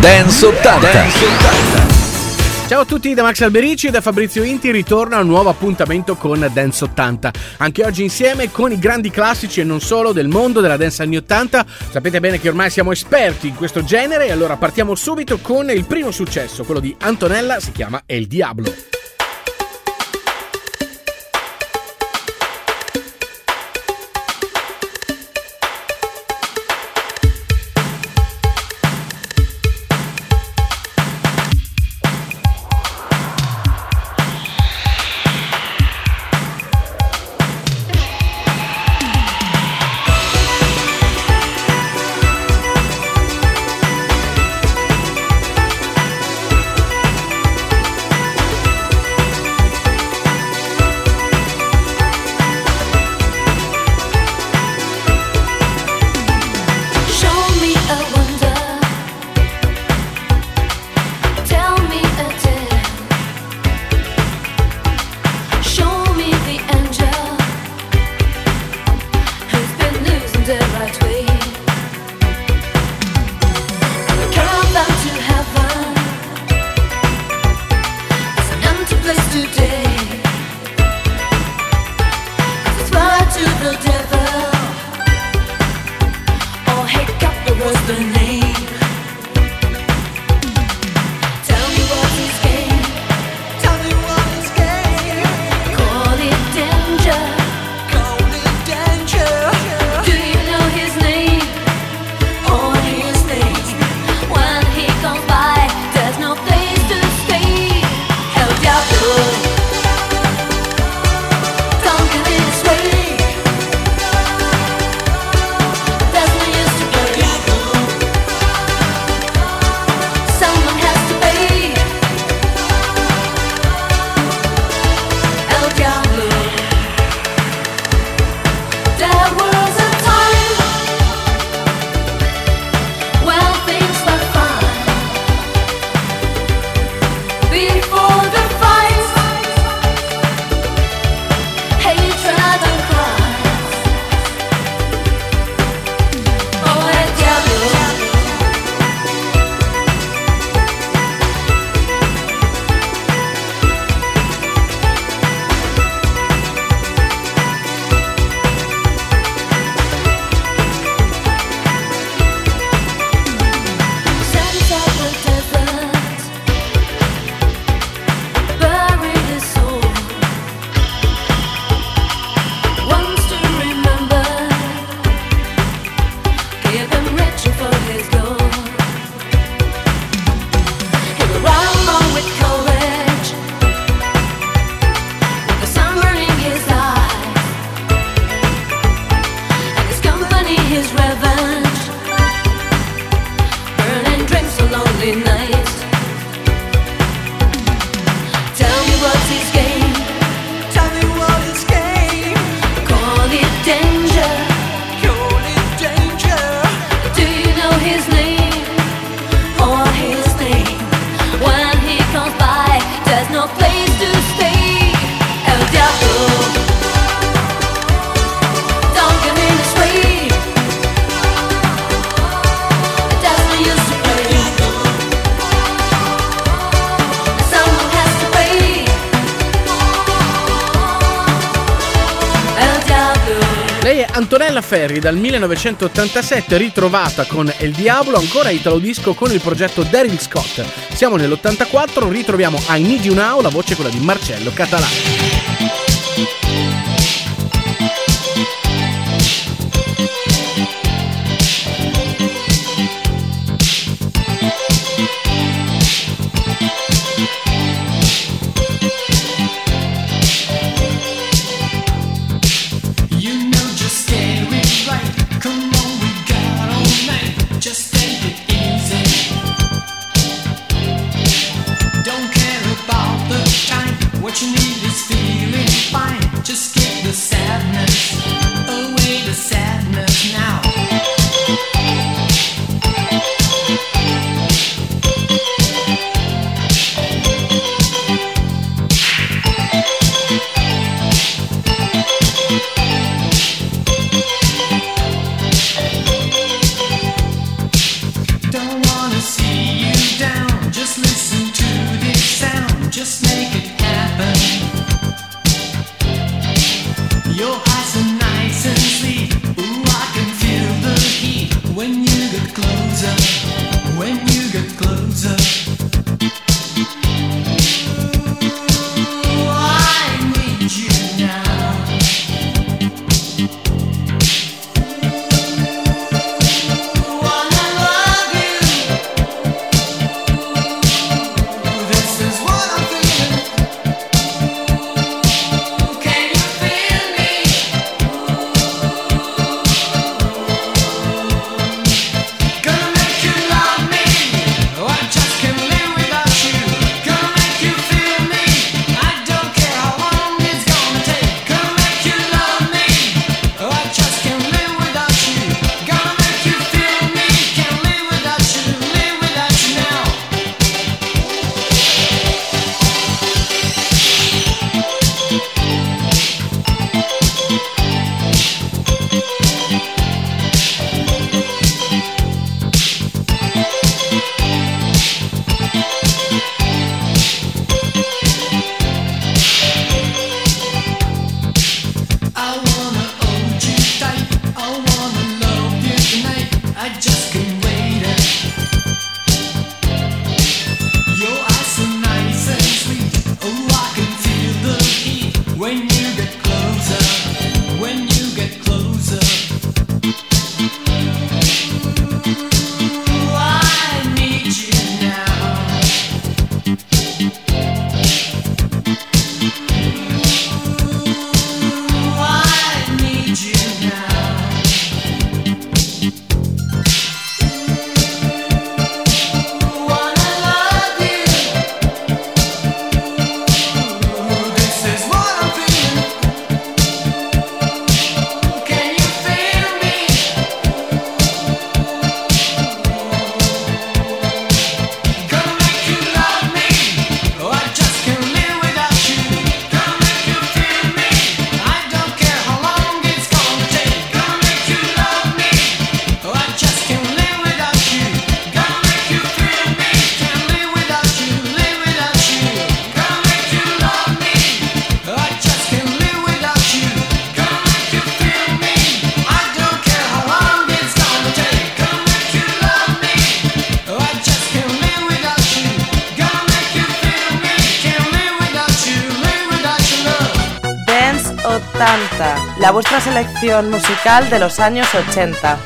Dance 80. Ciao a tutti da Max Alberici e da Fabrizio Inti, ritorna a un nuovo appuntamento con Dance 80. Anche oggi insieme con i grandi classici e non solo del mondo della dance anni 80. Sapete bene che ormai siamo esperti in questo genere e allora partiamo subito con il primo successo, quello di Antonella, si chiama El Diablo. Antonella Ferri dal 1987, ritrovata con El Diablo, ancora Italo Disco con il progetto Derrick Scott. Siamo nell'84, ritroviamo I Need You Now, la voce è quella di Marcello Català. Don't wanna see you. down, just listen to this sound, just make it happen. Your eyes are nice and sleek, ooh, I can feel the heat when you get closer, when you get closer. Ooh, I need you now. La vuestra selección musical de los años 80.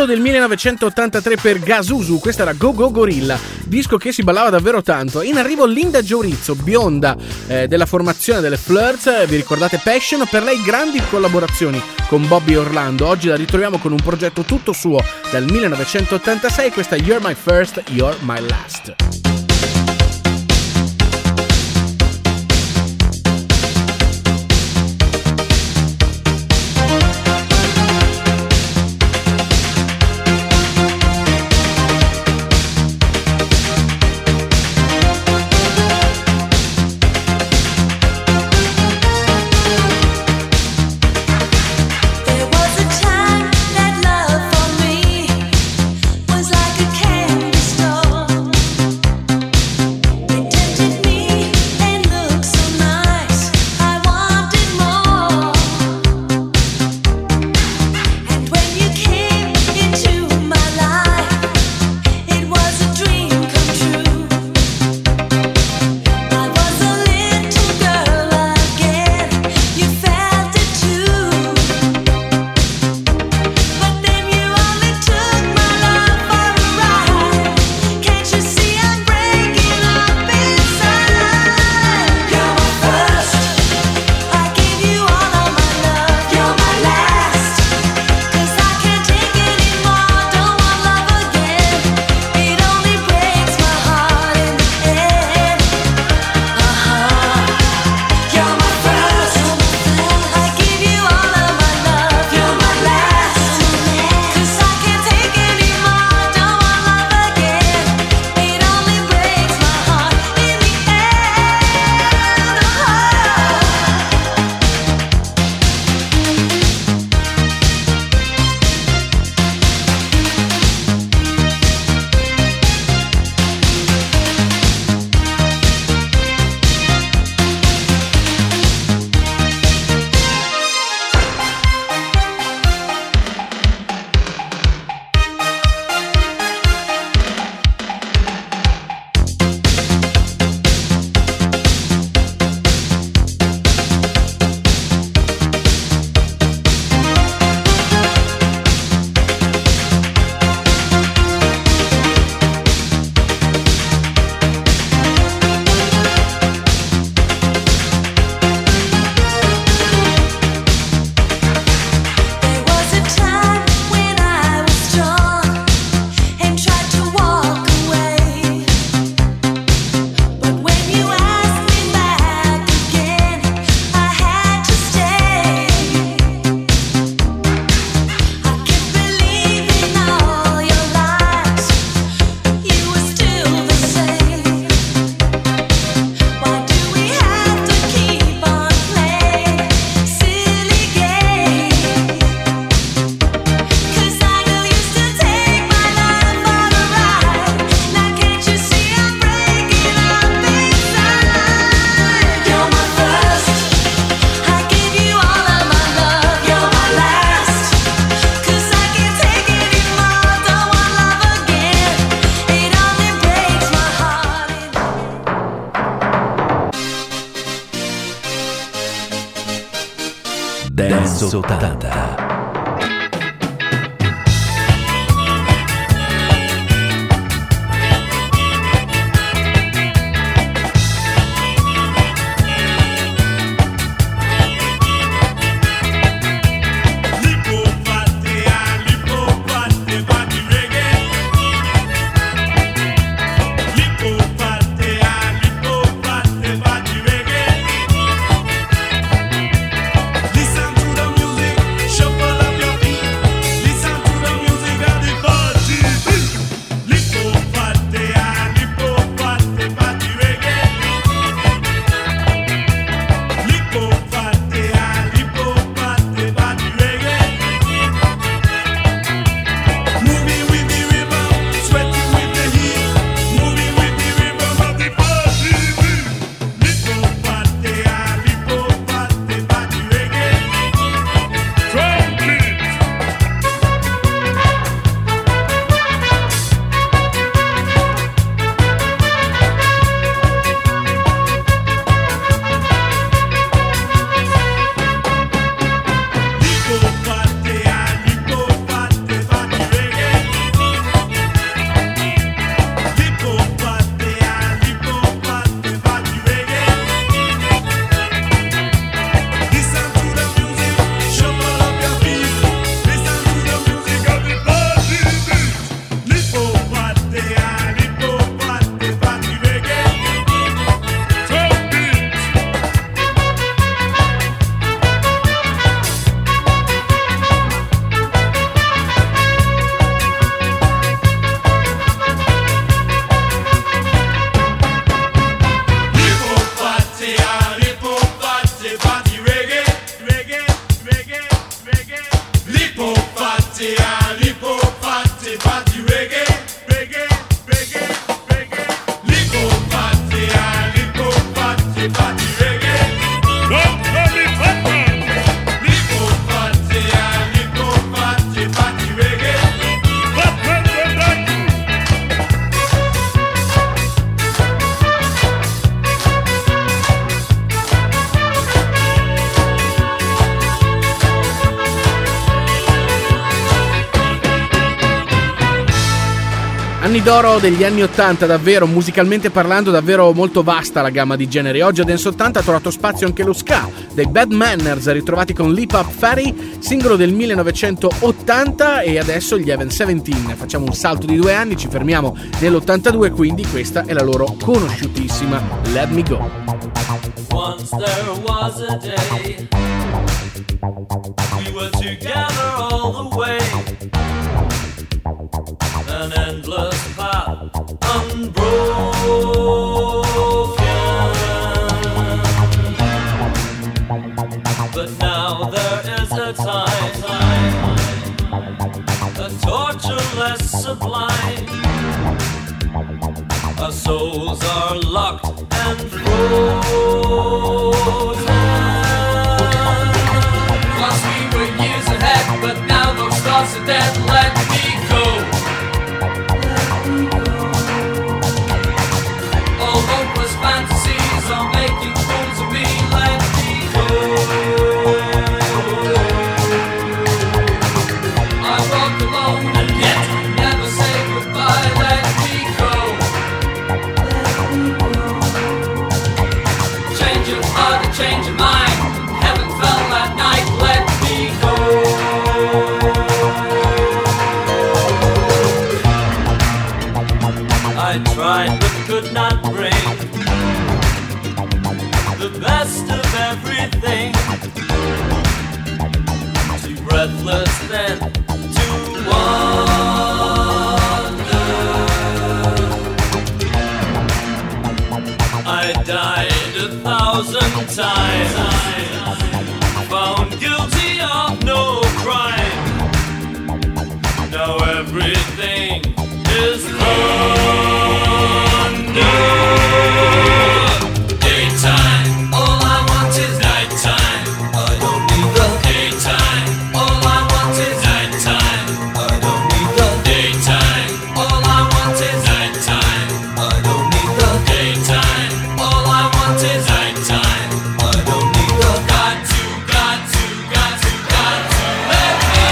lavoro del 1983 per Gazuzu, questa era Go Go Gorilla, disco che si ballava davvero tanto. In arrivo Linda Giurizzo, bionda, della formazione delle Flirts, vi ricordate Passion? Per lei grandi collaborazioni con Bobby Orlando, oggi la ritroviamo con un progetto tutto suo dal 1986, questa You're My First, You're My Last. Show D'oro degli anni 80, davvero musicalmente parlando davvero molto vasta la gamma di generi. Oggi a Dance 80 ha trovato spazio anche lo ska dei Bad Manners, ritrovati con Lip Up Fatty, singolo del 1980, e adesso gli Heaven 17. Facciamo un salto di 2 anni, ci fermiamo nell'82, quindi questa è la loro conosciutissima Let Me Go. Once there was a day, we were together all the way. An endless path, unbroken. But now there is a time, a tortureless sublime. Our souls are locked and frozen. Lost we were years ahead, but now those stars are dead. Let me go. All hopeless fantasies are making fools of me. Let me go. I walk alone and yet never say goodbye. Let me go. Change your heart and change your mind. Heaven fell that night. Let me go. I tried but could not bring the best of everything to breathless then to wander. I died 1,000 times, found guilty of no crime. Now everything is gone. Daytime, all I want is nighttime. I don't need the daytime. All I want is nighttime. I don't need the daytime. All I want is nighttime. I don't need the daytime. All I want is nighttime. I don't need the got to let me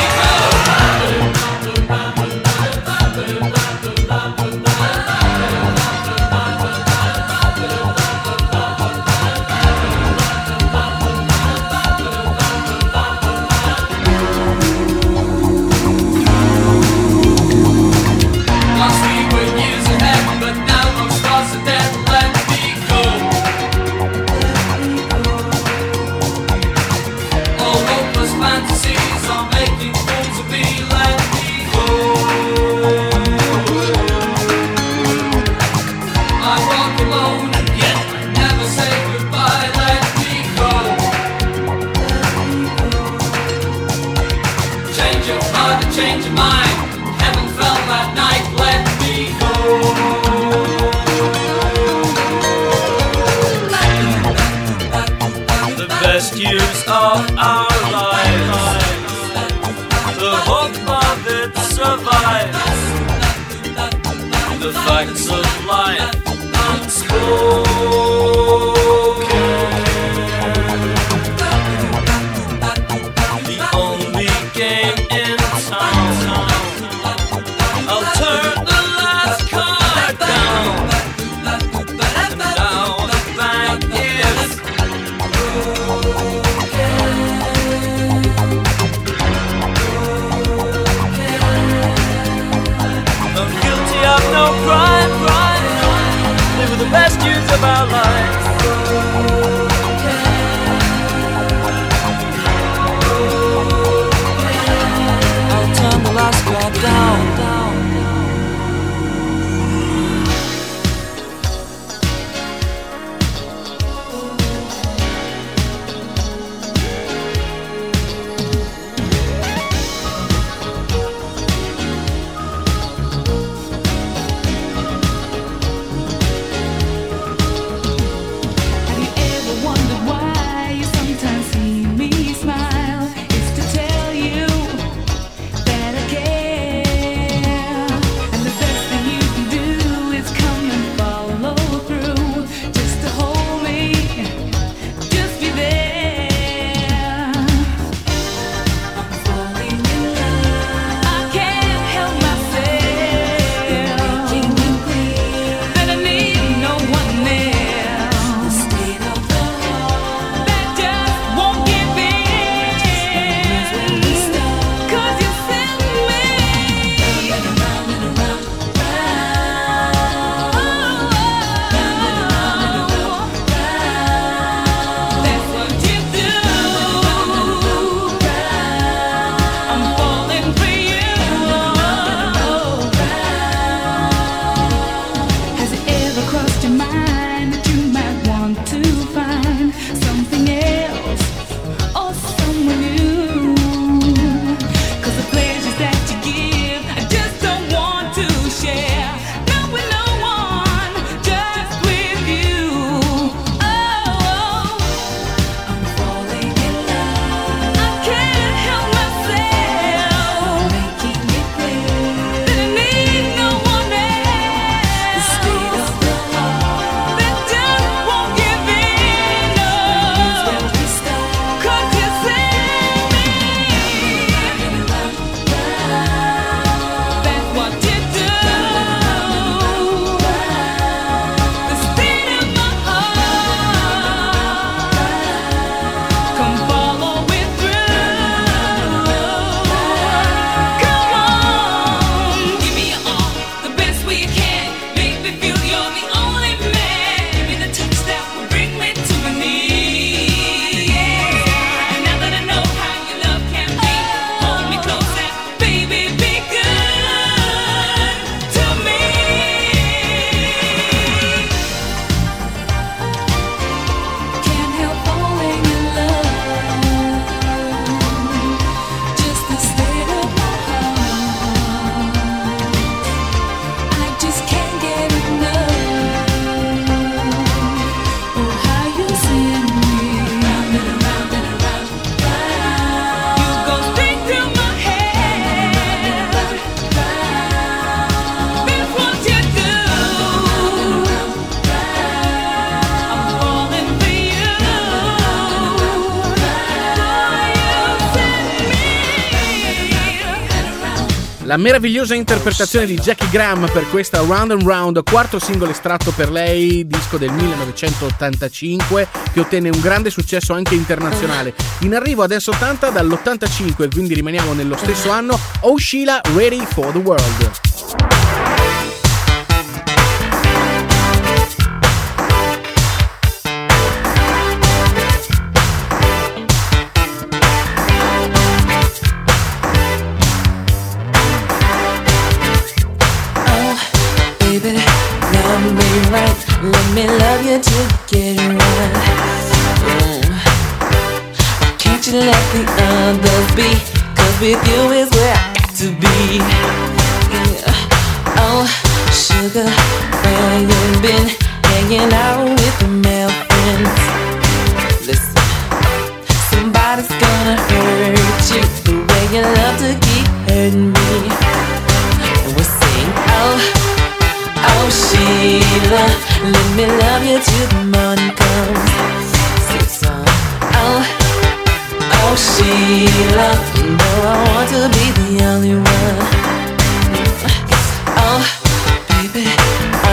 go. I'm guilty of no crime. La meravigliosa interpretazione di Jaki Graham per questa Round and Round, quarto singolo estratto per lei, disco del 1985, che ottenne un grande successo anche internazionale. In arrivo a Dance 80 dall'85, quindi rimaniamo nello stesso anno, Oh Sheila, Ready for the World. Let me love you till you get it right. Can't you let the others be? Cause with you is where I got to be. Oh, sugar, where you been? Hanging out with the male friends. Listen, somebody's gonna hurt you the way you love to keep hurting me. And we'll sing, oh, oh Sheila, let me love you till the morning comes. Sing song. Oh, oh Sheila, you know I want to be the only one. Oh, baby,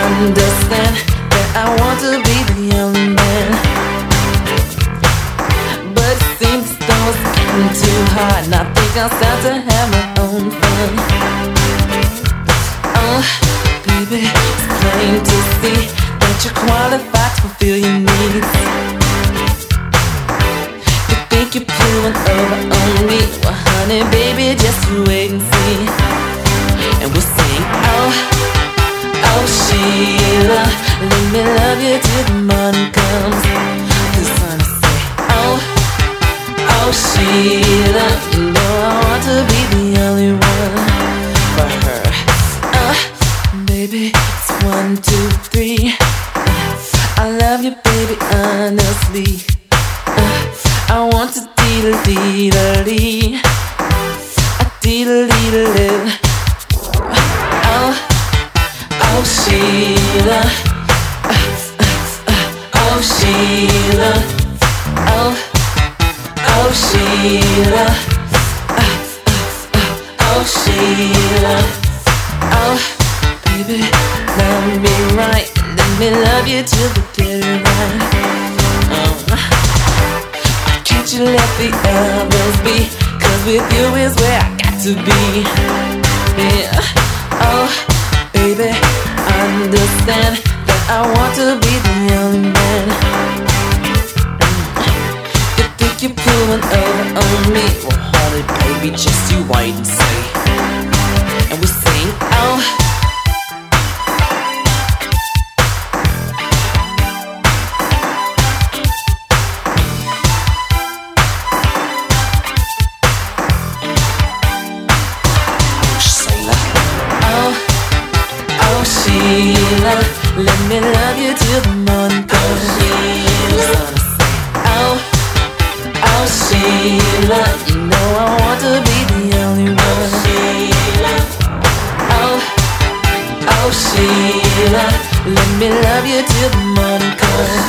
understand that I want to be the only man. But it seems though it's getting too hard, and I think I'll start to have my own fun. Oh, baby, it's plain to see that you're qualified to fulfill your needs. You think you're pulling over on me? Well, honey, baby, just you wait and see. And we'll sing, oh, oh Sheila, let me love you till the morning comes. Cause when I say, oh, oh Sheila, you know I want to be the only one for her. Baby, it's 1, 2, 3. I love you, baby, honestly. I want to dee-da-dee-da-dee, dee-da-dee-da-dee. Oh, oh Sheila, oh Sheila, oh, oh Sheila, oh Sheila, oh. Baby, love me right, let me love you till we get it right. Why can't you let the others be? Cause with you is where I got to be. Yeah. Oh, baby, understand that I want to be the only man. You think you're pulling over on me? Well, honey, baby, just you wait and see. And we sing, oh. Let me love you till the morning comes. Oh, oh Sheila, you know I want to be the only one. Oh, oh Sheila, let me love you till the morning comes.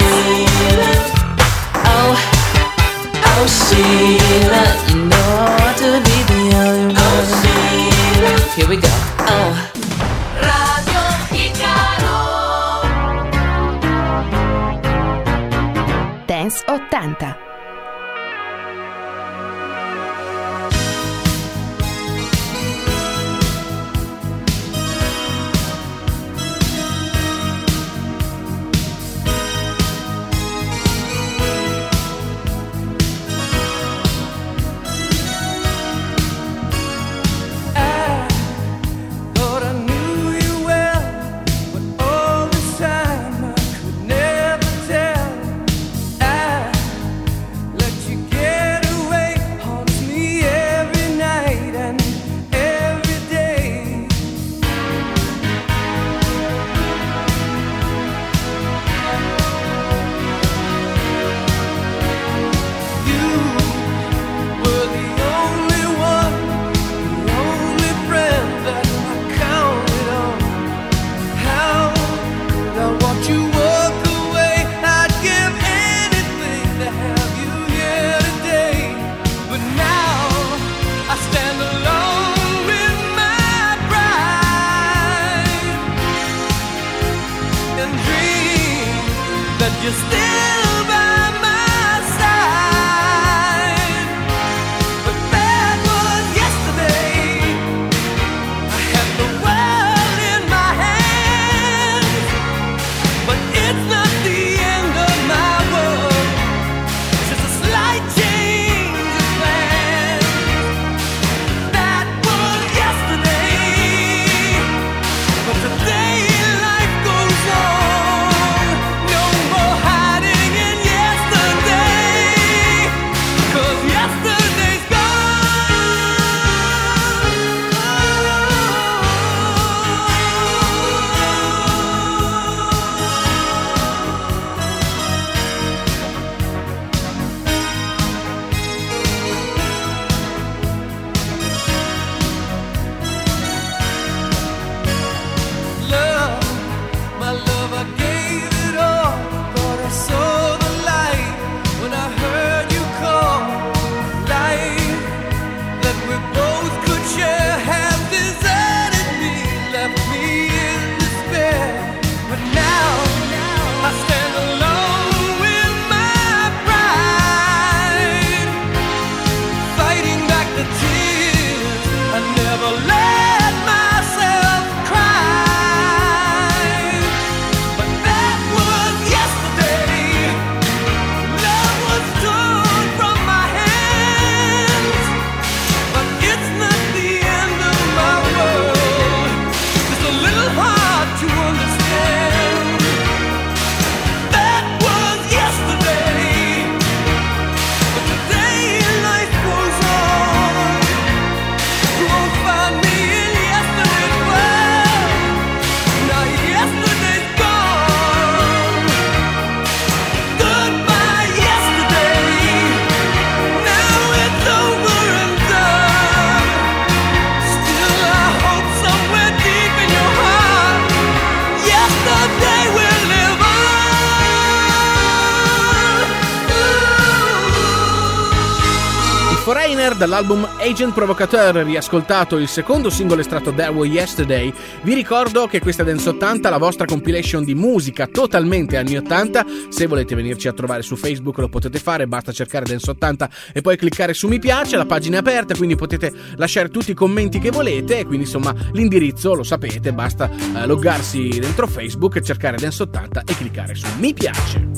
Oh, oh Sheila, you know I want to be the only one. Here we go. Oh. Dance 80. Dall'album Agent Provocateur, riascoltato il secondo singolo estratto, That Was Yesterday. Vi ricordo che questa Dance 80, la vostra compilation di musica totalmente anni 80. Se volete venirci a trovare su Facebook lo potete fare, basta cercare Dance 80 e poi cliccare su mi piace, la pagina è aperta, quindi potete lasciare tutti i commenti che volete, e quindi insomma l'indirizzo lo sapete, basta loggarsi dentro Facebook, cercare Dance 80 e cliccare su mi piace.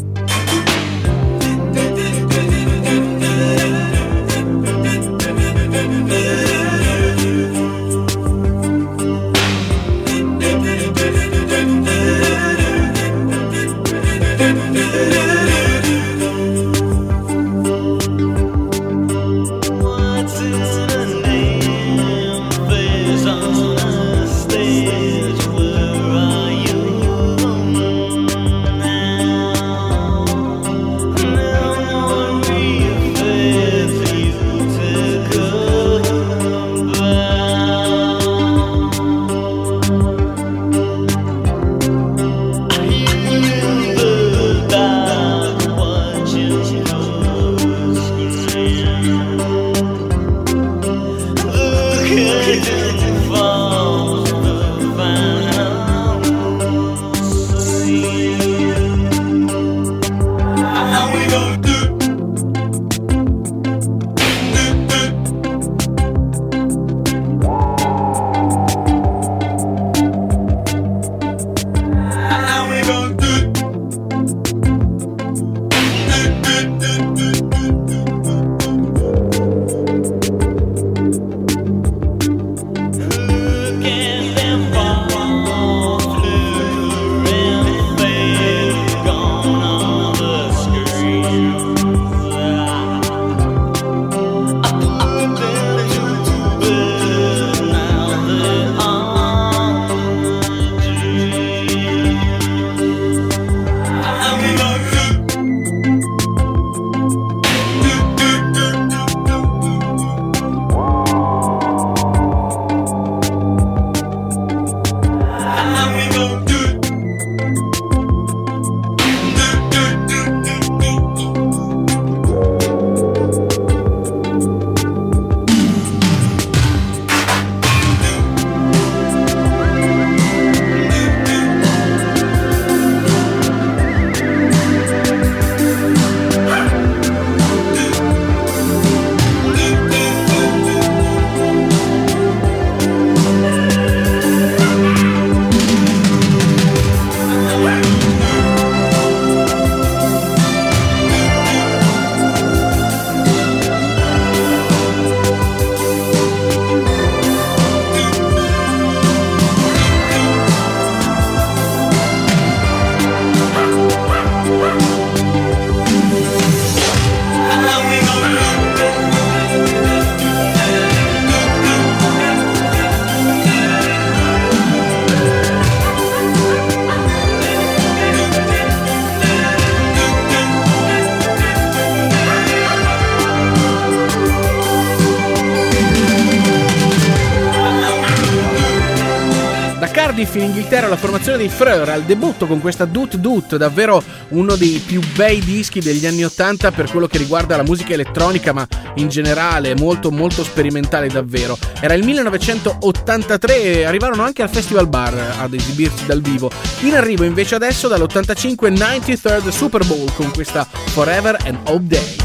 Cardiff in Inghilterra la formazione dei Freur al debutto con questa Doot Doot, davvero uno dei più bei dischi degli anni 80 per quello che riguarda la musica elettronica, ma in generale molto molto sperimentale davvero. Era il 1983 e arrivarono anche al Festivalbar ad esibirsi dal vivo. In arrivo invece adesso dall'85 93rd Super Bowl con questa Forever and Hope Day.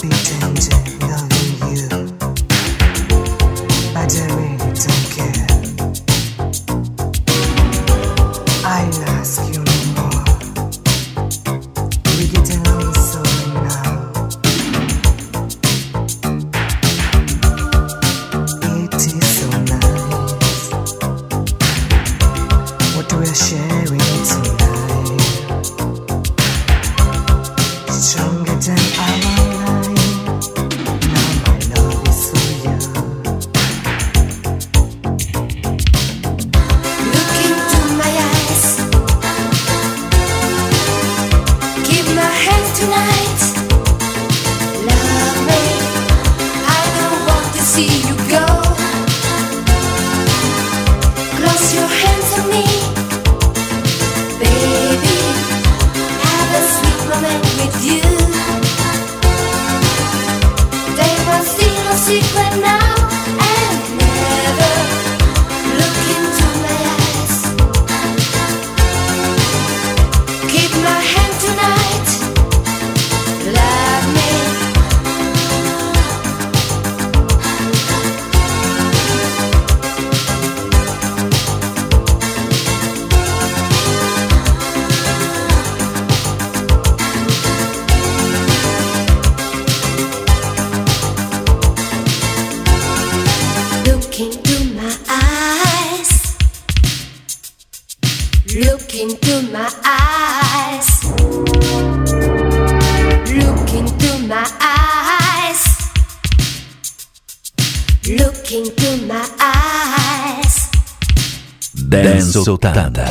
Be changing, loving you, but I really don't care. stronger than our life. Now my love is for you. Look into my eyes. Give my hand tonight. Love me. I don't want to see you go. Close your hands on me. Baby, have a sweet moment with you. They won't steal your secret now and never. Look into my eyes. Keep my hand tonight. Love me. Look into my eyes. Look into my eyes. Look into my eyes. Dance 80.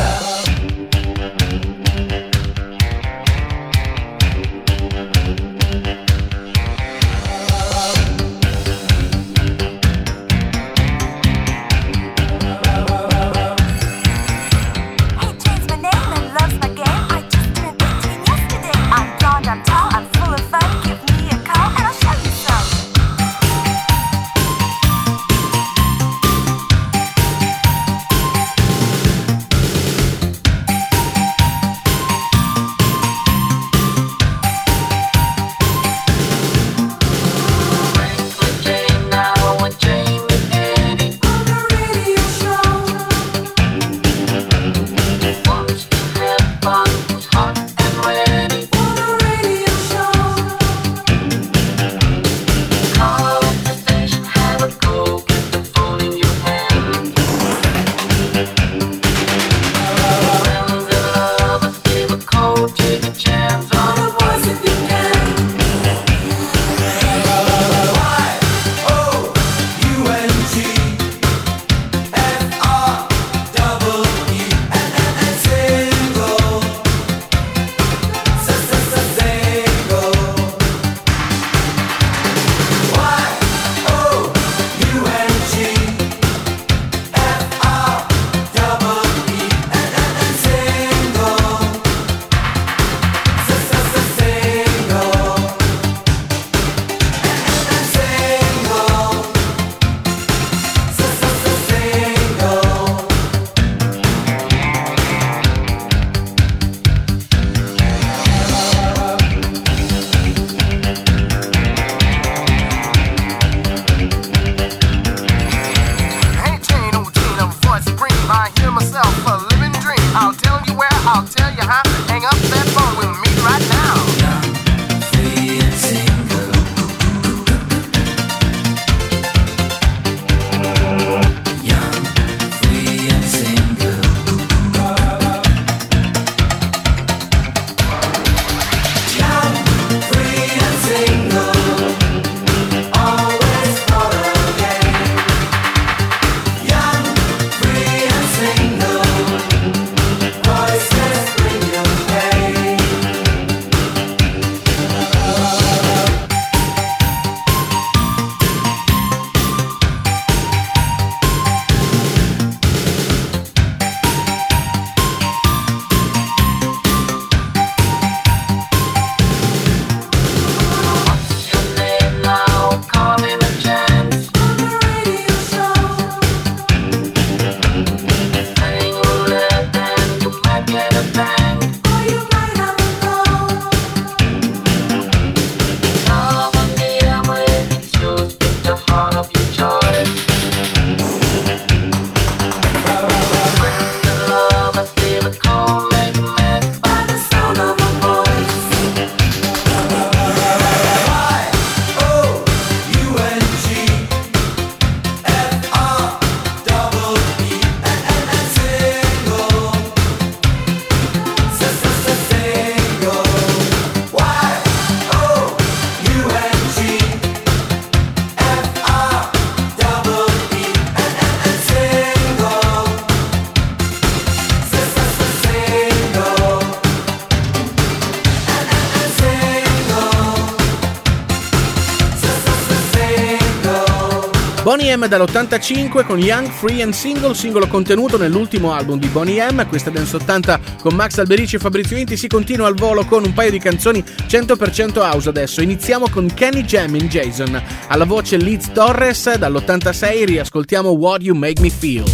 Bonnie M dall'85 con Young, Free and Single, singolo contenuto nell'ultimo album di Bonnie M. Questa Dance 80 con Max Alberici e Fabrizio Inti. Si continua al volo con un paio di canzoni 100% house adesso. Iniziamo con Kenny Jam in Jason. Alla voce Liz Torres. Dall'86 riascoltiamo What You Make Me Feel.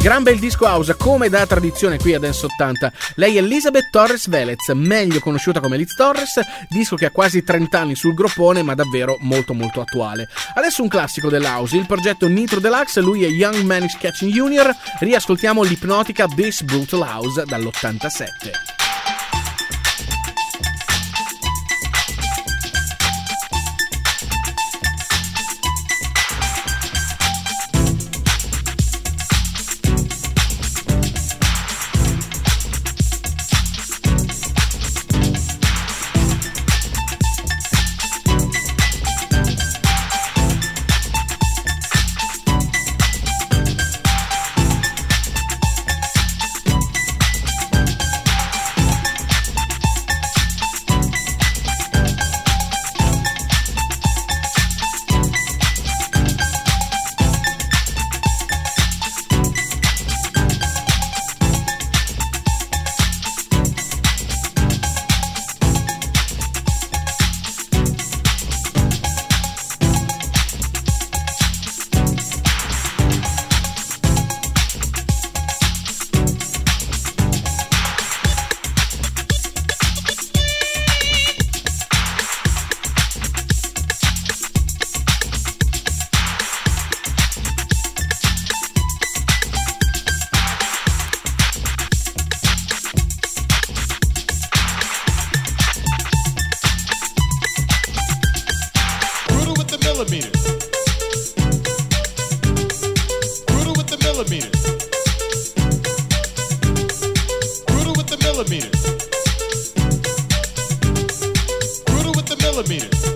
Gran bel disco house, come da tradizione qui a Dance 80. Lei è Elizabeth Torres Velez, meglio conosciuta come Liz Torres, disco che ha quasi 30 anni sul groppone, ma davvero molto molto attuale. Adesso un classico dell'house, il progetto Nitro Deluxe, lui è Young Manish Catching Junior, riascoltiamo l'ipnotica This Brutal House dall'87. millimeters. Brutal with the millimeters. Brutal with the millimeters. Brutal with the millimeters.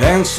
Dance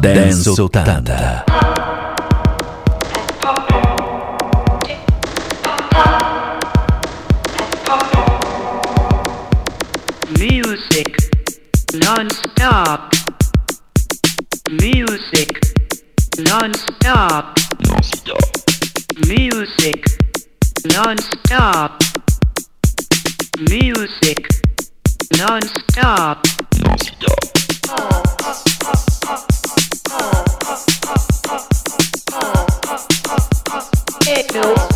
Dance 80. Non-stop. Music. Non-stop. Non-stop. Music. Non-stop. Music. Non-stop. Non-stop. Echoes.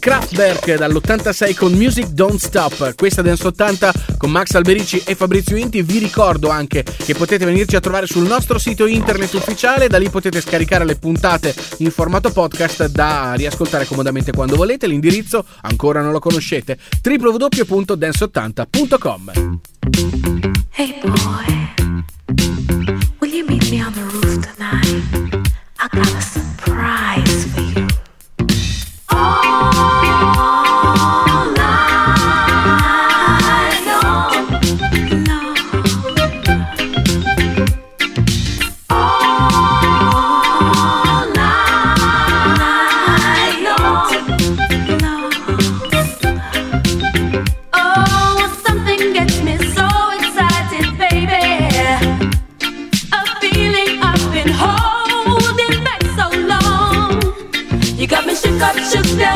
Kraftwerk dall'86 con Music Don't Stop. Questa Dance 80 con Max Alberici e Fabrizio Inti. Vi ricordo anche che potete venirci a trovare sul nostro sito internet ufficiale, da lì potete scaricare le puntate in formato podcast da riascoltare comodamente quando volete. L'indirizzo ancora non lo conoscete: www.dance80.com. Hey boy, will you meet me on the roof tonight? I got a surprise for you.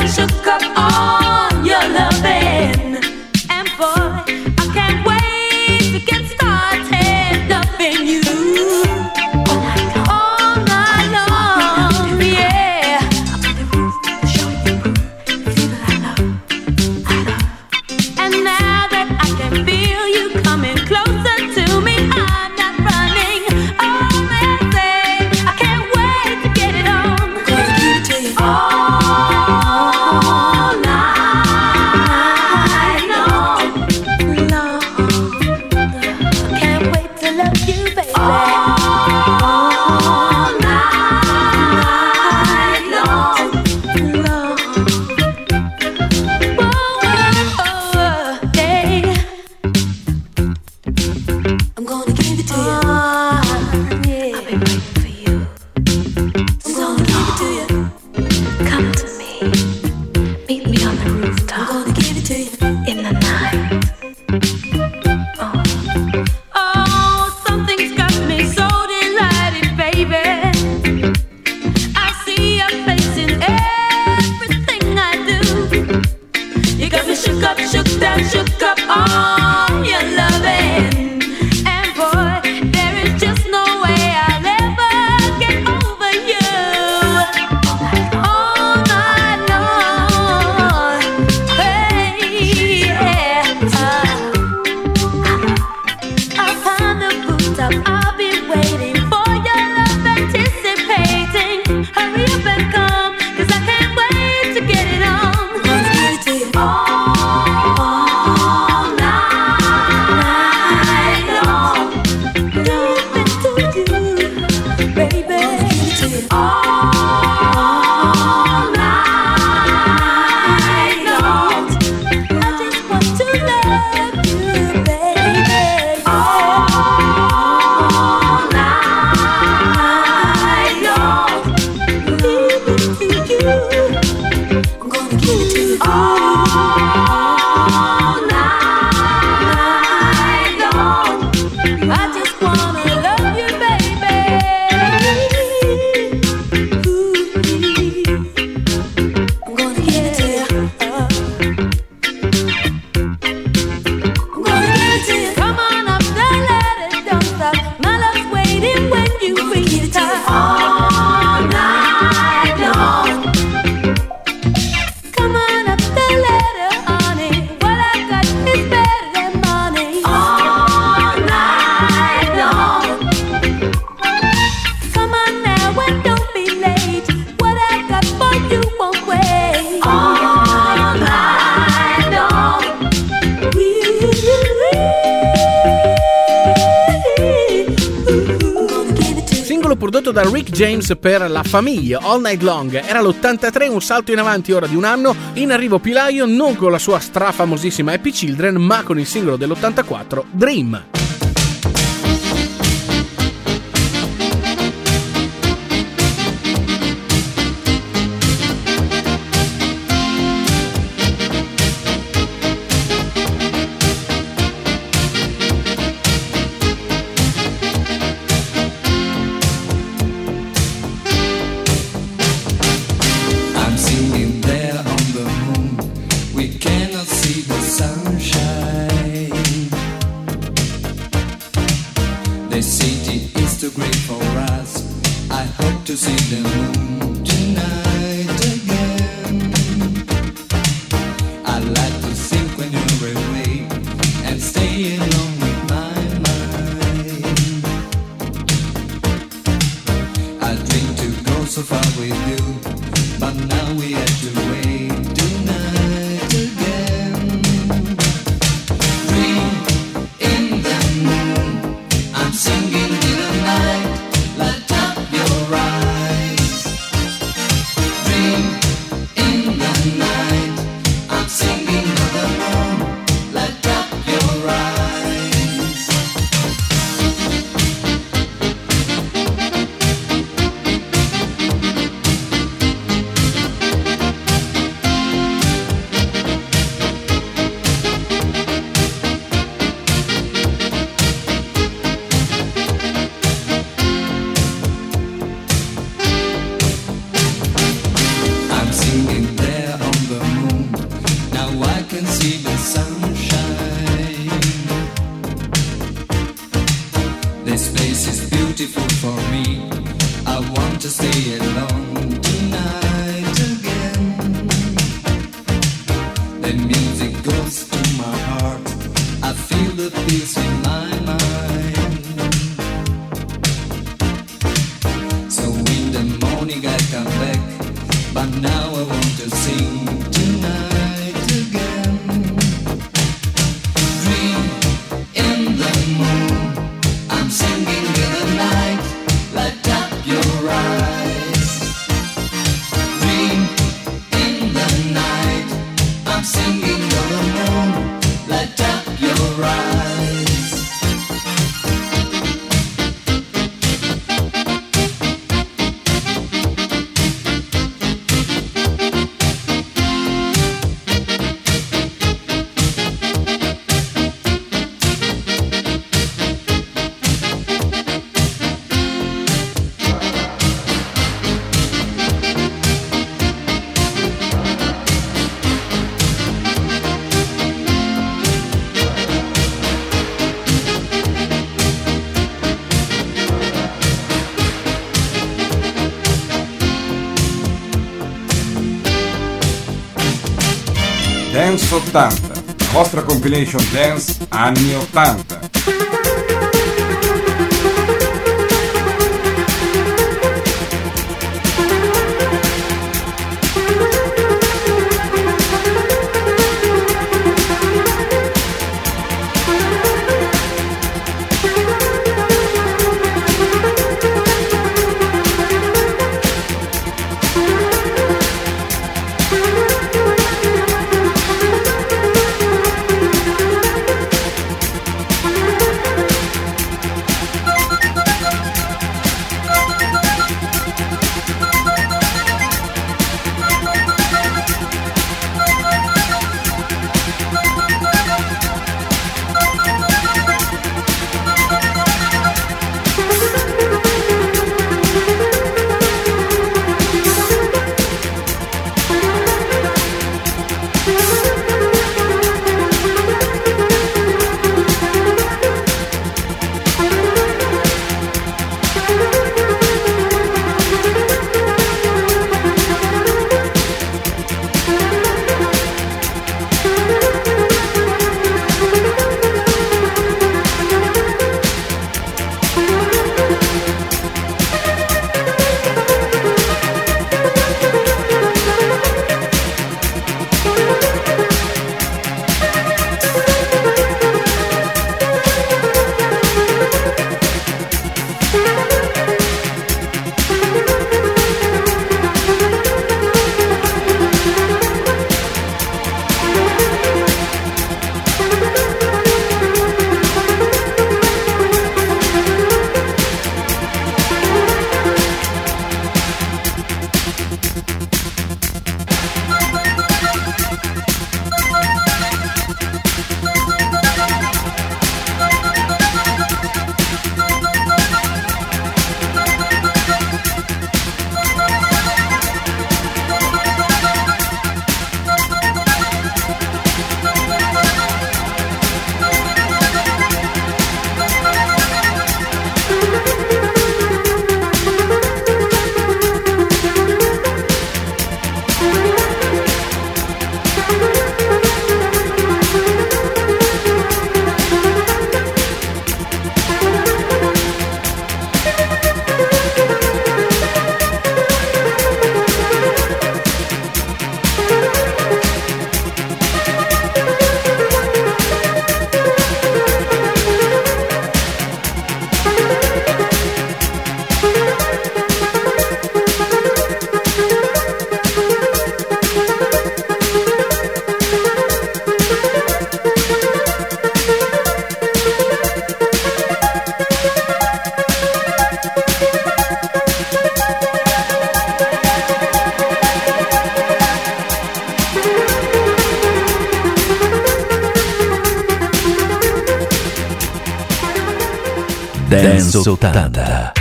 Shook up all your loving, and boy, I can't wait to get started up in you. All night long, yeah. Up in the roof, show you the thing that I love. And now that I can feel you coming closer to me, I'm not running all that day. I can't wait to get it on. Gonna give it to you. All night Prodotto da Rick James per la famiglia, All Night Long, era l'83, un salto in avanti ora di un anno. In arrivo Pilaio, non con la sua strafamosissima Happy Children, ma con il singolo dell'84 Dream. Dance 80, vostra compilation dance anni 80. Dance 80.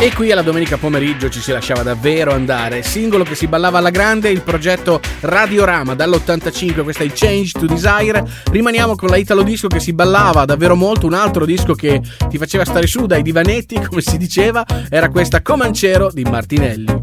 E qui alla domenica pomeriggio ci si lasciava davvero andare. Singolo che si ballava alla grande, il progetto Radiorama dall'85, questo è il Change to Desire. Rimaniamo con la Italo Disco che si ballava davvero molto, un altro disco che ti faceva stare su dai divanetti, come si diceva, era questa Comancero di Martinelli.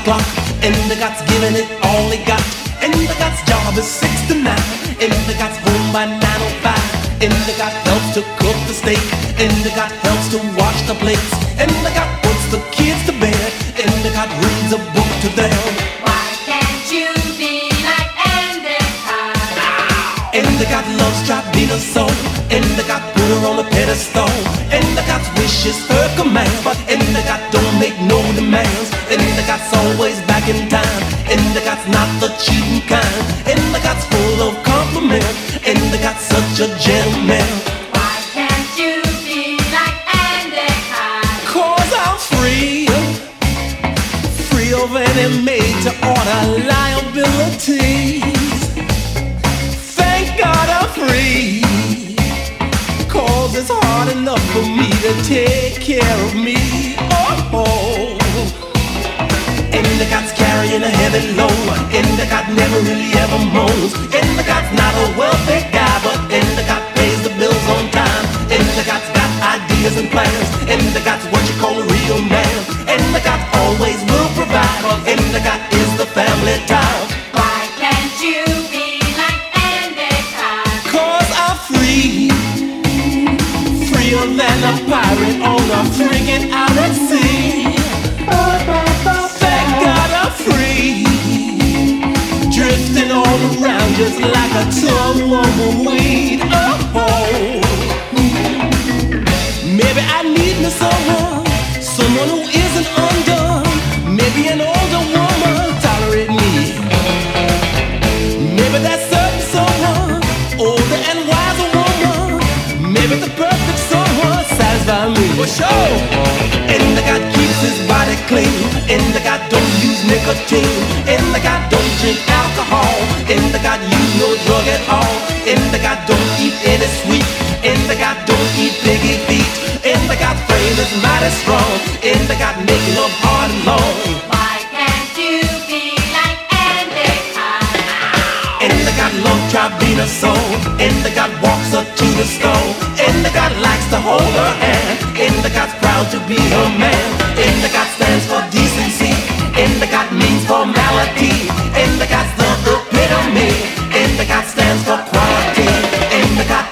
o'clock, and the guy's giving it all they got. And the guy's job is 6 to 9, and the guy's home by 9:05. And the guy helps to cook the steak, and the guy helps to wash the plates, and the guy puts the kids to bed, and the guy reads a book to them. Why can't you be like Anderson? And the guy loves Tribino soul, and the guy put her on a pedestal, and the guy's wish is her command, but and the guy don't make no demands. And the guy's always back in time, and the guy's not the cheating kind, and the guy's full of compliments, and the guy's such a gentleman. Why can't you be like Andy Kind? 'Cause I'm free, free of any made-to-order liabilities. Thank God I'm free, 'cause it's hard enough for me to take care of me. Oh. And the God's carrying a heavy load, and the God never really ever moans. And the God's not a wealthy guy, but and the God pays the bills on time. And the God's got ideas and plans, and the God's what you call a real man. And the God always will provide, and the God is the family tie. Why can't you be like Andy Kind? 'Cause I'm free, freer than a pirate on a frigate out at sea. Drifting all around just like a tongue on the weed. Maybe I need me someone, someone who isn't undone. Maybe an older woman tolerate me. Maybe that certain someone, older and wiser woman. Maybe the perfect someone satisfy me. For sure. And the God keeps his body clean, and the God don't use nicotine, and the God don't drink alcohol, and the God use no drug at all, and the God don't eat any sweet, and the God don't eat piggy feet, and the God frame is mighty strong, and the God make love hard and long. Why can't you be like Andy Kind? And the God love Tribina soul, and the God walks up to the stone, and the God likes to hold her hand, and the God's proud to be her man, and the God stands for decency, and the God means formality, and the God's the epitome, and the God stands for quality, and the God,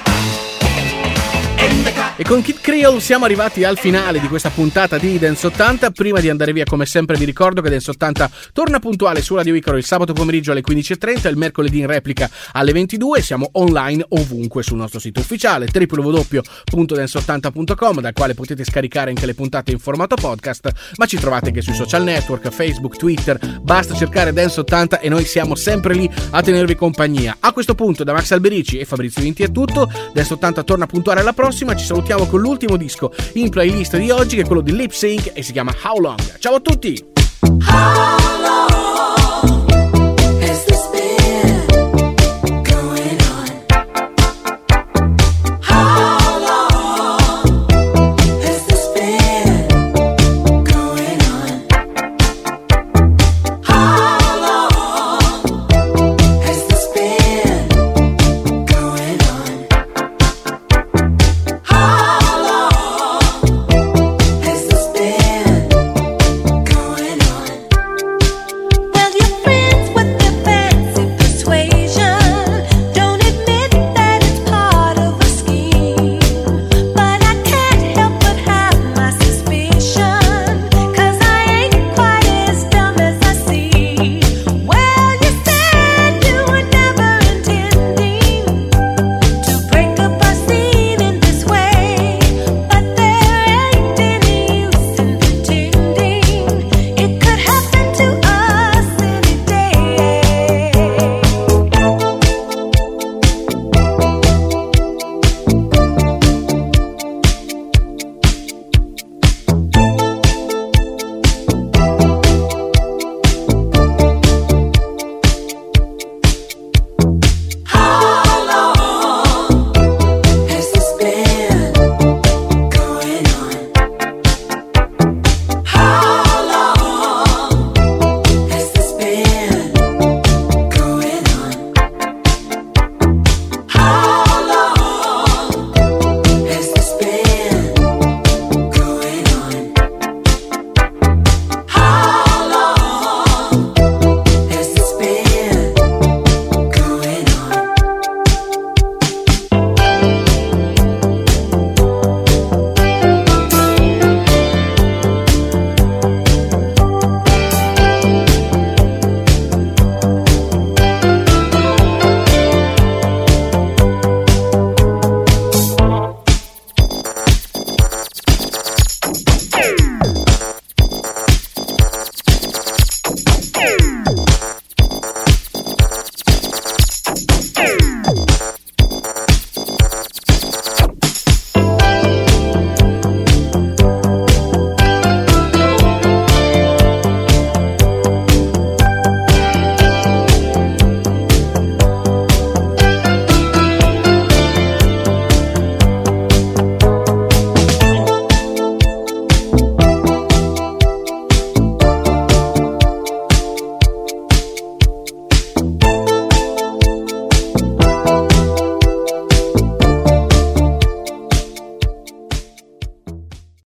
and the God. E con Kid Creole siamo arrivati al finale di questa puntata di Dance 80. Prima di andare via, come sempre, vi ricordo che Dance 80 torna puntuale su Radio Icaro il sabato pomeriggio alle 15:30 e il mercoledì in replica alle 22. Siamo online ovunque sul nostro sito ufficiale www.dance80.com, dal quale potete scaricare anche le puntate in formato podcast, ma ci trovate anche sui social network, Facebook, Twitter. Basta cercare Dance 80 e noi siamo sempre lì a tenervi compagnia. A questo punto, da Max Alberici e Fabrizio Inti è tutto. Dance 80 torna puntuale alla prossima. Ci salutiamo con l'ultimo disco in playlist di oggi, che è quello di Lip Sync e si chiama How Long. Ciao a tutti!